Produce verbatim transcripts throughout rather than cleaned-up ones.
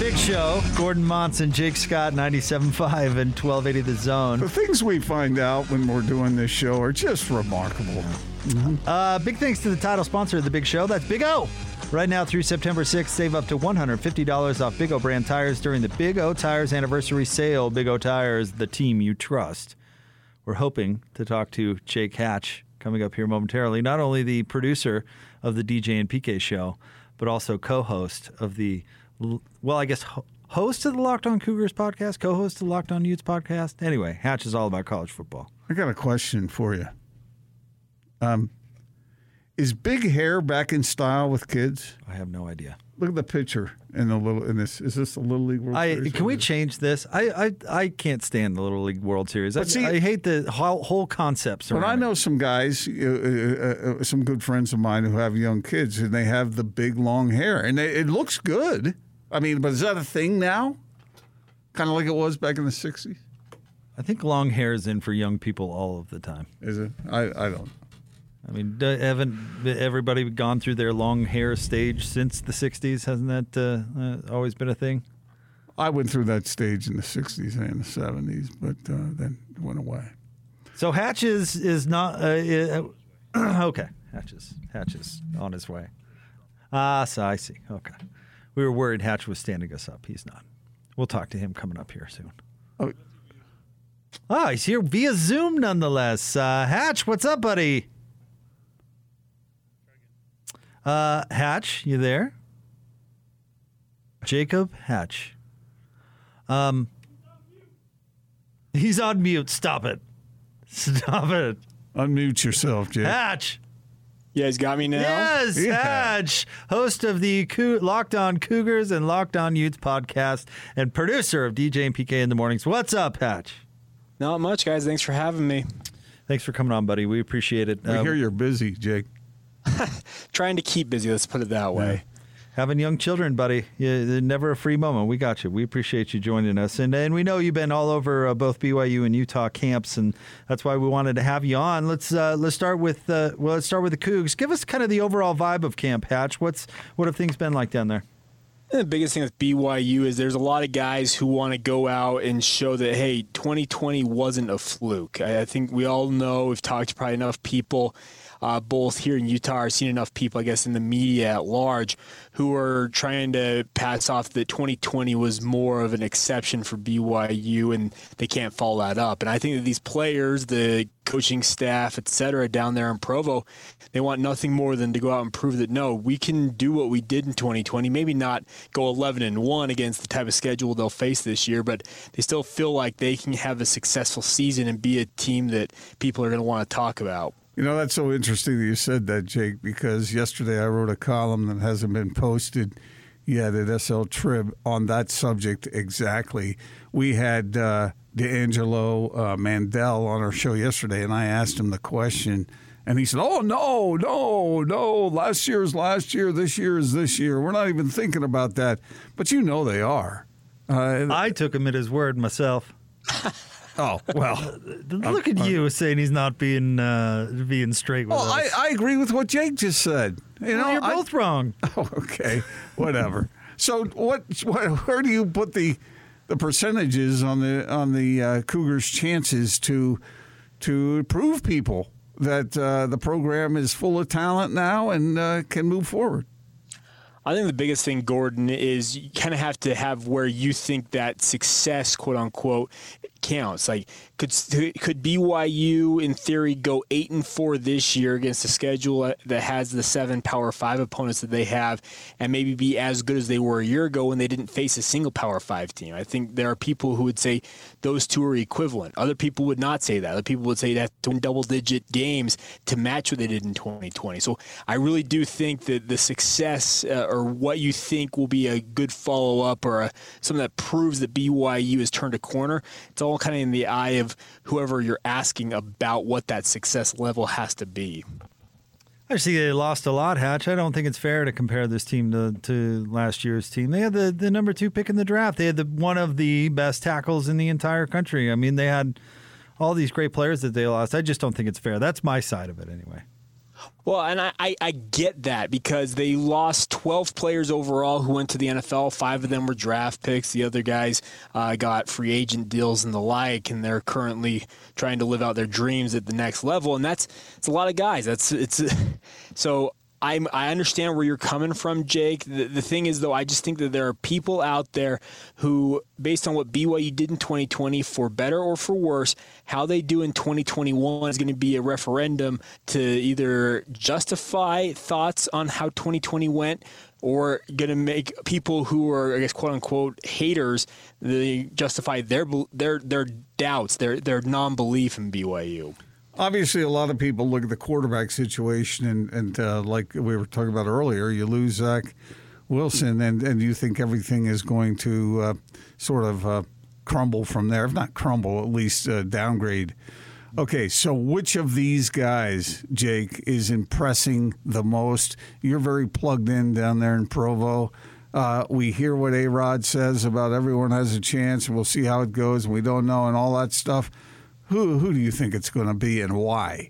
Big Show, Gordon Monson, Jake Scott, ninety-seven point five and twelve eighty The Zone. The things we find out when we're doing this show are just remarkable. Mm-hmm. Uh, big thanks to the title sponsor of the Big Show. That's Big O. Right now through September sixth, save up to one hundred fifty dollars off Big O brand tires during the Big O Tires anniversary sale. Big O Tires, the team you trust. We're hoping to talk to Jake Hatch coming up here momentarily. Not only the producer of the D J and P K show, but also co-host of the Well, I guess host of the Locked On Cougars podcast, co-host of the Locked On Utes podcast. Anyway, Hatch is all about college football. I got a question for you. Um, is big hair back in style with kids? I have no idea. Look at the picture in the little in this. Is this the Little League World I, Series? Can we change this? I, I I can't stand the Little League World Series. I, see, I hate the whole, whole concept. But I know it. Some guys, uh, uh, uh, some good friends of mine who have young kids, and they have the big long hair, and they, it looks good. I mean, but is that a thing now? Kind of like it was back in the sixties? I think long hair is in for young people all of the time. Is it? I, I don't know. I mean, haven't everybody gone through their long hair stage since the sixties? Hasn't that uh, uh, always been a thing? I went through that stage in the sixties and the seventies, but uh, then it went away. So Hatch is, is not... Uh, uh, okay, Hatch is, Hatch is on his way. Ah, so I see. Okay. We were worried Hatch was standing us up. He's not. We'll talk to him coming up here soon. Oh, oh he's here via Zoom nonetheless. Uh, Hatch, what's up, buddy? Uh, Hatch, you there? Jacob Hatch. Um, he's on mute. Stop it. Stop it. Unmute yourself, Jake. Hatch. You guys got me now? Yes, yeah. Hatch, host of the Co- Locked On Cougars and Locked On Utes podcast and producer of D J and P K in the mornings. What's up, Hatch? Not much, guys. Thanks for having me. Thanks for coming on, buddy. We appreciate it. We um, hear you're busy, Jake. Trying to keep busy, let's put it that way. Yeah. Having young children, buddy, yeah, never a free moment. We got you. We appreciate you joining us. And and we know you've been all over uh, both B Y U and Utah camps, and that's why we wanted to have you on. Let's uh, let's start with uh, well, let's start with the Cougs. Give us kind of the overall vibe of Camp Hatch. What's what have things been like down there? And the biggest thing with B Y U is there's a lot of guys who want to go out and show that, hey, twenty twenty wasn't a fluke. I, I think we all know, we've talked to probably enough people, Uh, both here in Utah, I've seen enough people, I guess, in the media at large who are trying to pass off that twenty twenty was more of an exception for B Y U, and they can't follow that up. And I think that these players, the coaching staff, et cetera, down there in Provo, they want nothing more than to go out and prove that, no, we can do what we did in twenty twenty, maybe not go eleven and one against the type of schedule they'll face this year, but they still feel like they can have a successful season and be a team that people are going to want to talk about. You know, that's so interesting that you said that, Jake, because yesterday I wrote a column that hasn't been posted yet at S L Trib on that subject exactly. We had uh, D'Angelo uh, Mandel on our show yesterday, and I asked him the question, and he said, oh, no, no, no, last year's last year, this year is this year. We're not even thinking about that. But you know they are. Uh, I took him at his word myself. Oh, well. Look at you saying he's not being uh, being straight with well, us. I, I agree with what Jake just said. You well, know, you're I, both wrong. Oh, okay. Whatever. So what, what? Where do you put the the percentages on the on the uh, Cougars' chances to to prove people that uh, the program is full of talent now and uh, can move forward? I think the biggest thing, Gordon, is you kind of have to have where you think that success, quote unquote, counts. Like, could could B Y U in theory go eight and four this year against a schedule that has the seven Power Five opponents that they have, and maybe be as good as they were a year ago when they didn't face a single Power Five team? I think there are people who would say those two are equivalent. Other people would not say that. Other people would say that to win double digit games to match what they did in twenty twenty. So I really do think that the success uh, or what you think will be a good follow up or a, something that proves that B Y U has turned a corner, it's all kind of in the eye of whoever you're asking about what that success level has to be. I see they lost a lot, Hatch. I don't think it's fair to compare this team to, to last year's team. They had the, the number two pick in the draft. They had the, one of the best tackles in the entire country. I mean, they had all these great players that they lost. I just don't think it's fair. That's my side of it anyway. Well, and I, I, I get that because they lost twelve players overall who went to the N F L. Five of them were draft picks. The other guys uh, got free agent deals and the like, and they're currently trying to live out their dreams at the next level. And that's it's a lot of guys. That's it's so I'm I understand where you're coming from, Jake. The, the thing is, though, I just think that there are people out there who, based on what B Y U did in twenty twenty, for better or for worse, how they do in twenty twenty-one is going to be a referendum to either justify thoughts on how twenty twenty went or going to make people who are, I guess, quote-unquote haters, they justify their their their doubts, their their non-belief in B Y U. Obviously, a lot of people look at the quarterback situation, and, and uh, like we were talking about earlier, you lose Zach Wilson, and, and you think everything is going to uh, sort of uh, crumble from there. If not crumble, at least uh, downgrade. Okay, so which of these guys, Jake, is impressing the most? You're very plugged in down there in Provo. Uh, we hear what A-Rod says about everyone has a chance, and we'll see how it goes, and we don't know, and all that stuff. Who who do you think it's going to be and why?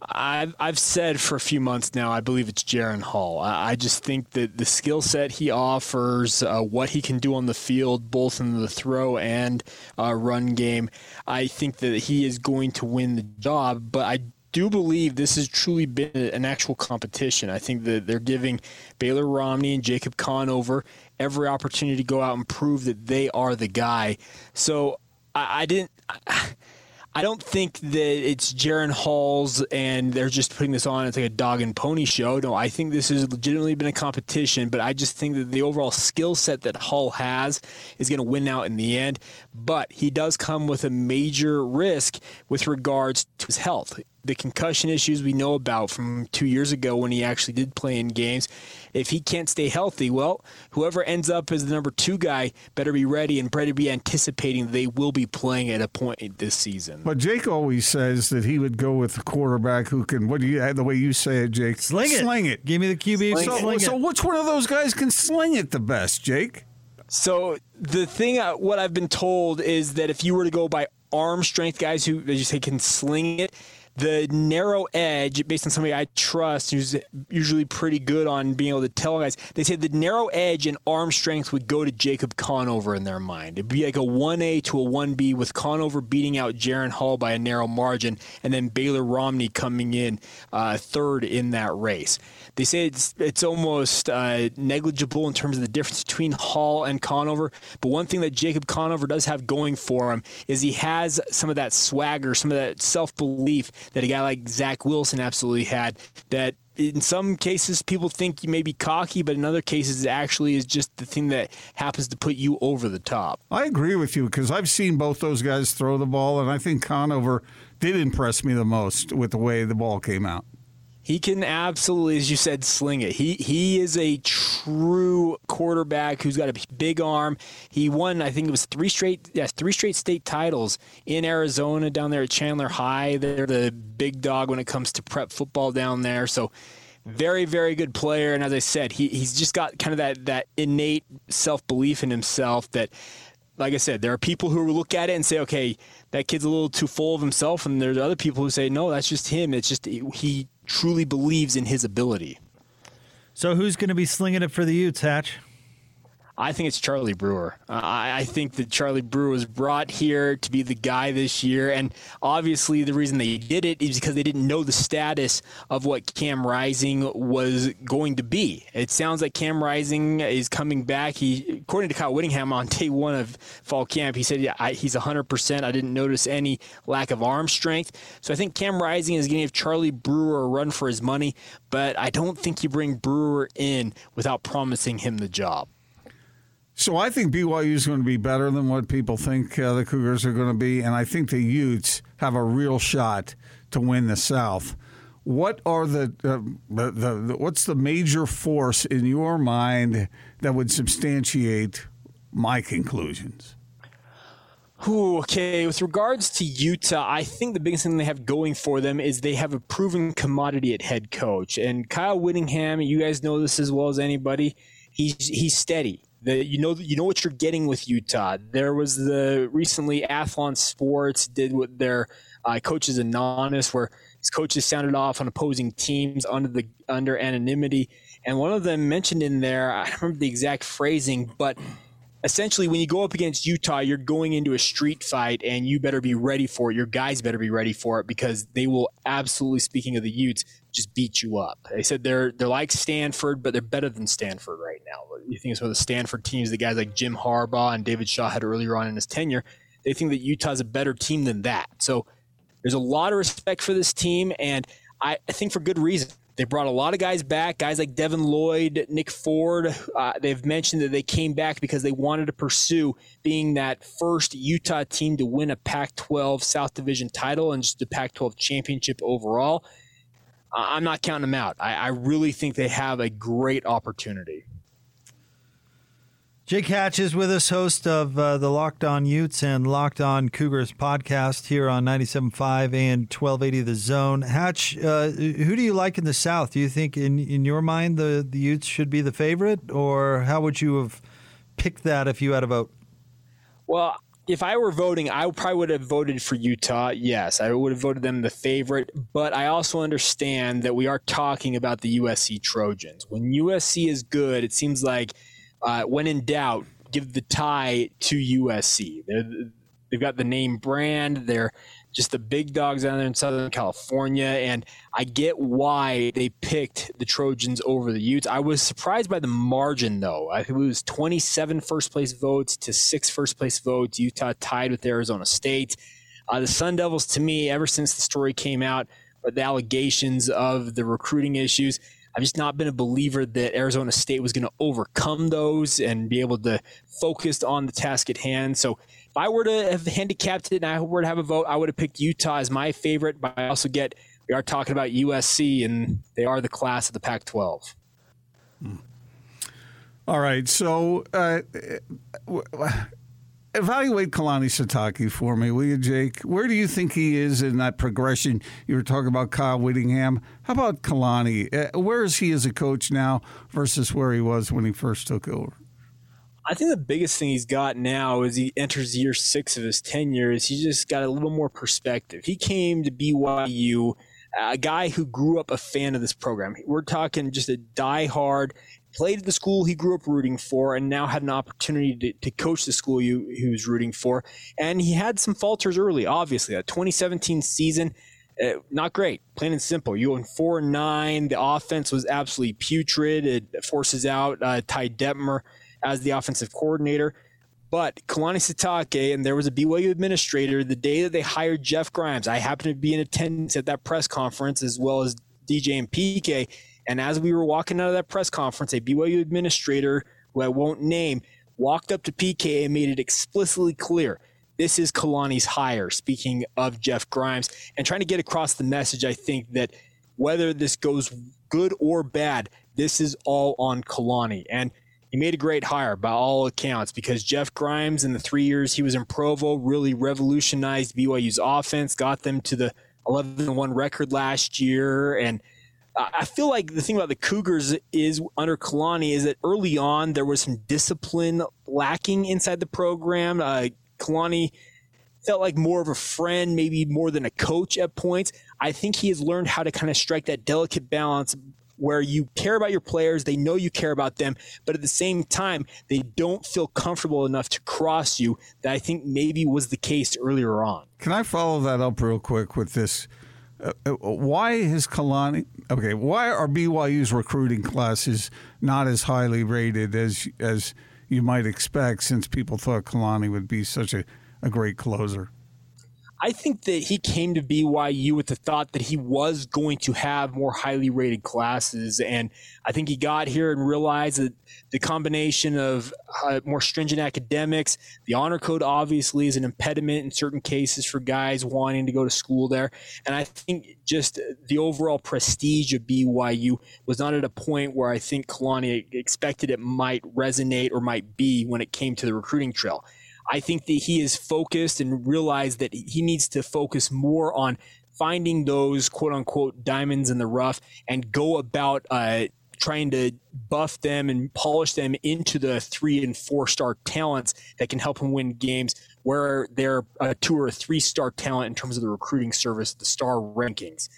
I've, I've said for a few months now, I believe it's Jaren Hall. I, I just think that the skill set he offers, uh, what he can do on the field, both in the throw and uh, run game, I think that he is going to win the job. But I do believe this has truly been an actual competition. I think that they're giving Baylor Romney and Jacob Conover every opportunity to go out and prove that they are the guy. So I, I didn't... I, I don't think that it's Jaren Hall's and they're just putting this on. It's like a dog and pony show. No, I think this has legitimately been a competition, but I just think that the overall skill set that Hall has is going to win out in the end. But he does come with a major risk with regards to his health. The concussion issues we know about from two years ago when he actually did play in games. If he can't stay healthy, well, whoever ends up as the number two guy better be ready and better be anticipating they will be playing at a point this season. But Jake always says that he would go with the quarterback who can, what do you, the way you say it, Jake? Sling it. Sling it. Give me the Q B. Sling so, it. Sling so it. Which one of those guys can sling it the best, Jake? So the thing, what I've been told is that if you were to go by arm strength guys who, as you say, can sling it, the narrow edge, based on somebody I trust who's usually pretty good on being able to tell guys, they say the narrow edge and arm strength would go to Jacob Conover in their mind. It'd be like a one A to a one B with Conover beating out Jaren Hall by a narrow margin and then Baylor Romney coming in uh, third in that race. They say it's it's almost uh, negligible in terms of the difference between Hall and Conover, but one thing that Jacob Conover does have going for him is he has some of that swagger, some of that self-belief that a guy like Zach Wilson absolutely had, that in some cases people think you may be cocky, but in other cases it actually is just the thing that happens to put you over the top. I agree with you because I've seen both those guys throw the ball, and I think Conover did impress me the most with the way the ball came out. He can absolutely, as you said, sling it. He he is a true quarterback who's got a big arm. He won, I think it was three straight, yes, three straight state titles in Arizona down there at Chandler High. They're the big dog when it comes to prep football down there. So very, very good player. And as I said, he he's just got kind of that that innate self-belief in himself that, like I said, there are people who look at it and say, okay, that kid's a little too full of himself. And there's other people who say, no, that's just him. It's just he truly believes in his ability. So who's going to be slinging it for the Utes, Hatch? I think it's Charlie Brewer. Uh, I, I think that Charlie Brewer was brought here to be the guy this year, and obviously the reason they did it is because they didn't know the status of what Cam Rising was going to be. It sounds like Cam Rising is coming back. He, according to Kyle Whittingham, on day one of fall camp, he said yeah, I, he's one hundred percent. I didn't notice any lack of arm strength. So I think Cam Rising is going to give Charlie Brewer a run for his money, but I don't think you bring Brewer in without promising him the job. So I think B Y U is going to be better than what people think uh, the Cougars are going to be, and I think the Utes have a real shot to win the South. What are the, uh, the, the what's the major force in your mind that would substantiate my conclusions? Ooh, okay, with regards to Utah, I think the biggest thing they have going for them is they have a proven commodity at head coach. And Kyle Whittingham, you guys know this as well as anybody, he's he's steady. The, you know you know what you're getting with Utah. There was the recently Athlon Sports did with their uh, Coaches Anonymous, where his coaches sounded off on opposing teams under the under anonymity. And one of them mentioned in there, I don't remember the exact phrasing, but essentially when you go up against Utah, you're going into a street fight, and you better be ready for it. Your guys better be ready for it, because they will absolutely, speaking of the Utes, just beat you up. They said they're they're like Stanford, but they're better than Stanford right now. You think it's one of the Stanford teams, the guys like Jim Harbaugh and David Shaw had earlier on in his tenure. They think that Utah's a better team than that. So there's a lot of respect for this team, and I, I think for good reason. They brought a lot of guys back, guys like Devin Lloyd, Nick Ford. Uh, they've mentioned that they came back because they wanted to pursue being that first Utah team to win a Pac twelve South Division title and just the Pac twelve championship overall. I'm not counting them out. I, I really think they have a great opportunity. Jake Hatch is with us, host of uh, the Locked On Utes and Locked On Cougars podcast here on ninety-seven point five and twelve eighty The Zone. Hatch, uh, who do you like in the South? Do you think, in, in your mind, the, the Utes should be the favorite? Or how would you have picked that if you had a vote? Well, if I were voting, I probably would have voted for Utah. Yes, I would have voted them the favorite, but I also understand that we are talking about the U S C Trojans. When U S C is good, it seems like uh, when in doubt, give the tie to U S C. They're, they've got the name brand. They're just the big dogs down there in Southern California, and I get why they picked the Trojans over the Utes. I was surprised by the margin, though. I think it was twenty-seven first-place votes to six first-place votes. Utah tied with Arizona State. Uh, the Sun Devils, to me, ever since the story came out, but the allegations of the recruiting issues, I've just not been a believer that Arizona State was going to overcome those and be able to focus on the task at hand. So if I were to have handicapped it and I were to have a vote, I would have picked Utah as my favorite, but I also get we are talking about U S C, and they are the class of the Pac twelve. Hmm. All right, so uh, evaluate Kalani Sitake for me, will you, Jake? Where do you think he is in that progression? You were talking about Kyle Whittingham. How about Kalani? Uh, where is he as a coach now versus where he was when he first took over? I think the biggest thing he's got now as he enters year six of his tenure is he's just got a little more perspective. He came to B Y U, a guy who grew up a fan of this program. We're talking just a diehard, played at the school he grew up rooting for, and now had an opportunity to, to coach the school you, he was rooting for. And he had some falters early, obviously. That twenty seventeen season, uh, not great, plain and simple. You went four and nine. The offense was absolutely putrid. It forces out uh, Ty Detmer as the offensive coordinator. But Kalani Sitake, and there was a B Y U administrator, the day that they hired Jeff Grimes, I happened to be in attendance at that press conference as well as D J and P K, and as we were walking out of that press conference, a B Y U administrator, who I won't name, walked up to P K and made it explicitly clear, this is Kalani's hire, speaking of Jeff Grimes, and trying to get across the message, I think, that whether this goes good or bad, this is all on Kalani. And he made a great hire by all accounts, because Jeff Grimes, in the three years he was in Provo, really revolutionized B Y U's offense, got them to the eleven and one record last year. And I feel like the thing about the Cougars is under Kalani is that early on there was some discipline lacking inside the program. Uh, Kalani felt like more of a friend, maybe more than a coach at points. I think he has learned how to kind of strike that delicate balance where you care about your players, they know you care about them, but at the same time, they don't feel comfortable enough to cross you, that I think maybe was the case earlier on. Can I follow that up real quick with this? Uh, why is Kalani, okay, why are B Y U's recruiting classes not as highly rated as as you might expect, since people thought Kalani would be such a, a great closer? I think that he came to B Y U with the thought that he was going to have more highly rated classes. And I think he got here and realized that the combination of uh, more stringent academics, the honor code obviously is an impediment in certain cases for guys wanting to go to school there. And I think just the overall prestige of B Y U was not at a point where I think Kalani expected it might resonate or might be when it came to the recruiting trail. I think that he is focused and realized that he needs to focus more on finding those quote-unquote diamonds in the rough and go about uh, trying to buff them and polish them into the three- and four-star talents that can help him win games, where they're a two- or three-star talent in terms of the recruiting service, the star rankings.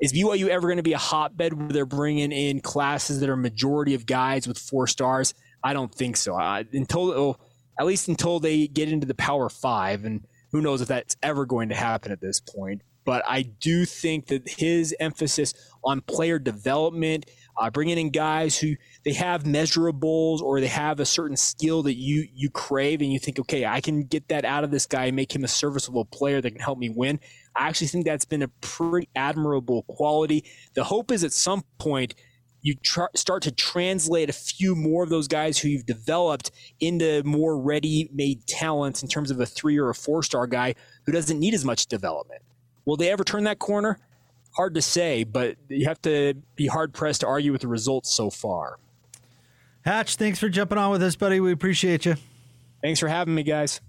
Is B Y U ever going to be a hotbed where they're bringing in classes that are majority of guys with four stars? I don't think so. I, until... Oh, At least until they get into the Power Five, and who knows if that's ever going to happen at this point. But I do think that his emphasis on player development, uh, bringing in guys who they have measurables or they have a certain skill that you you crave and you think, okay, I can get that out of this guy and make him a serviceable player that can help me win. I actually think that's been a pretty admirable quality. The hope is at some point you tr- start to translate a few more of those guys who you've developed into more ready-made talents in terms of a three or a four-star guy who doesn't need as much development. Will they ever turn that corner? Hard to say, but you have to be hard-pressed to argue with the results so far. Hatch, thanks for jumping on with us, buddy. We appreciate you. Thanks for having me, guys.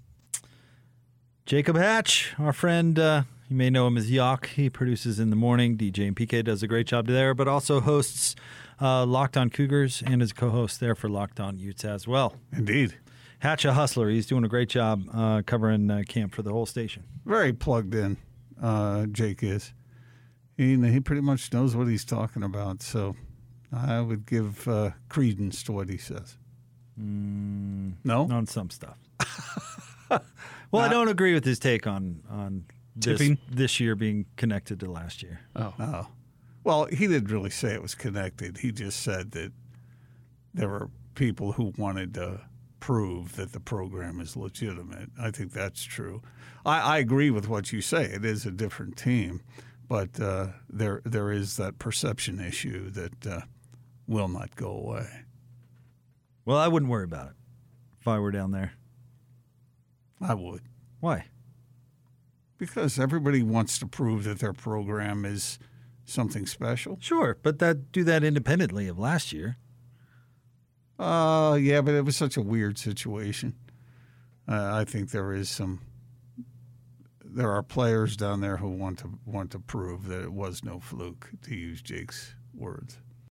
Jacob Hatch, our friend... Uh You may know him as Yawk. He produces in the morning. D J and P K does a great job there, but also hosts uh, Locked On Cougars and is co-host there for Locked On Utes as well. Indeed. Hatch a hustler. He's doing a great job uh, covering uh, camp for the whole station. Very plugged in, uh, Jake is. He, he pretty much knows what he's talking about, so I would give uh, credence to what he says. Mm, no? On some stuff. well, Not- I don't agree with his take on... on This, this year being connected to last year. Oh. oh. Well, he didn't really say it was connected. He just said that there were people who wanted to prove that the program is legitimate. I think that's true. I, I agree with what you say. It is a different team, but uh, there there is that perception issue that uh, will not go away. Well, I wouldn't worry about it if I were down there. I would. Why? Because everybody wants to prove that their program is something special. Sure, but that do that independently of last year. Uh, yeah, but it was such a weird situation. Uh, I think there is some. There are players down there who want to want to prove that it was no fluke, to use Jake's words.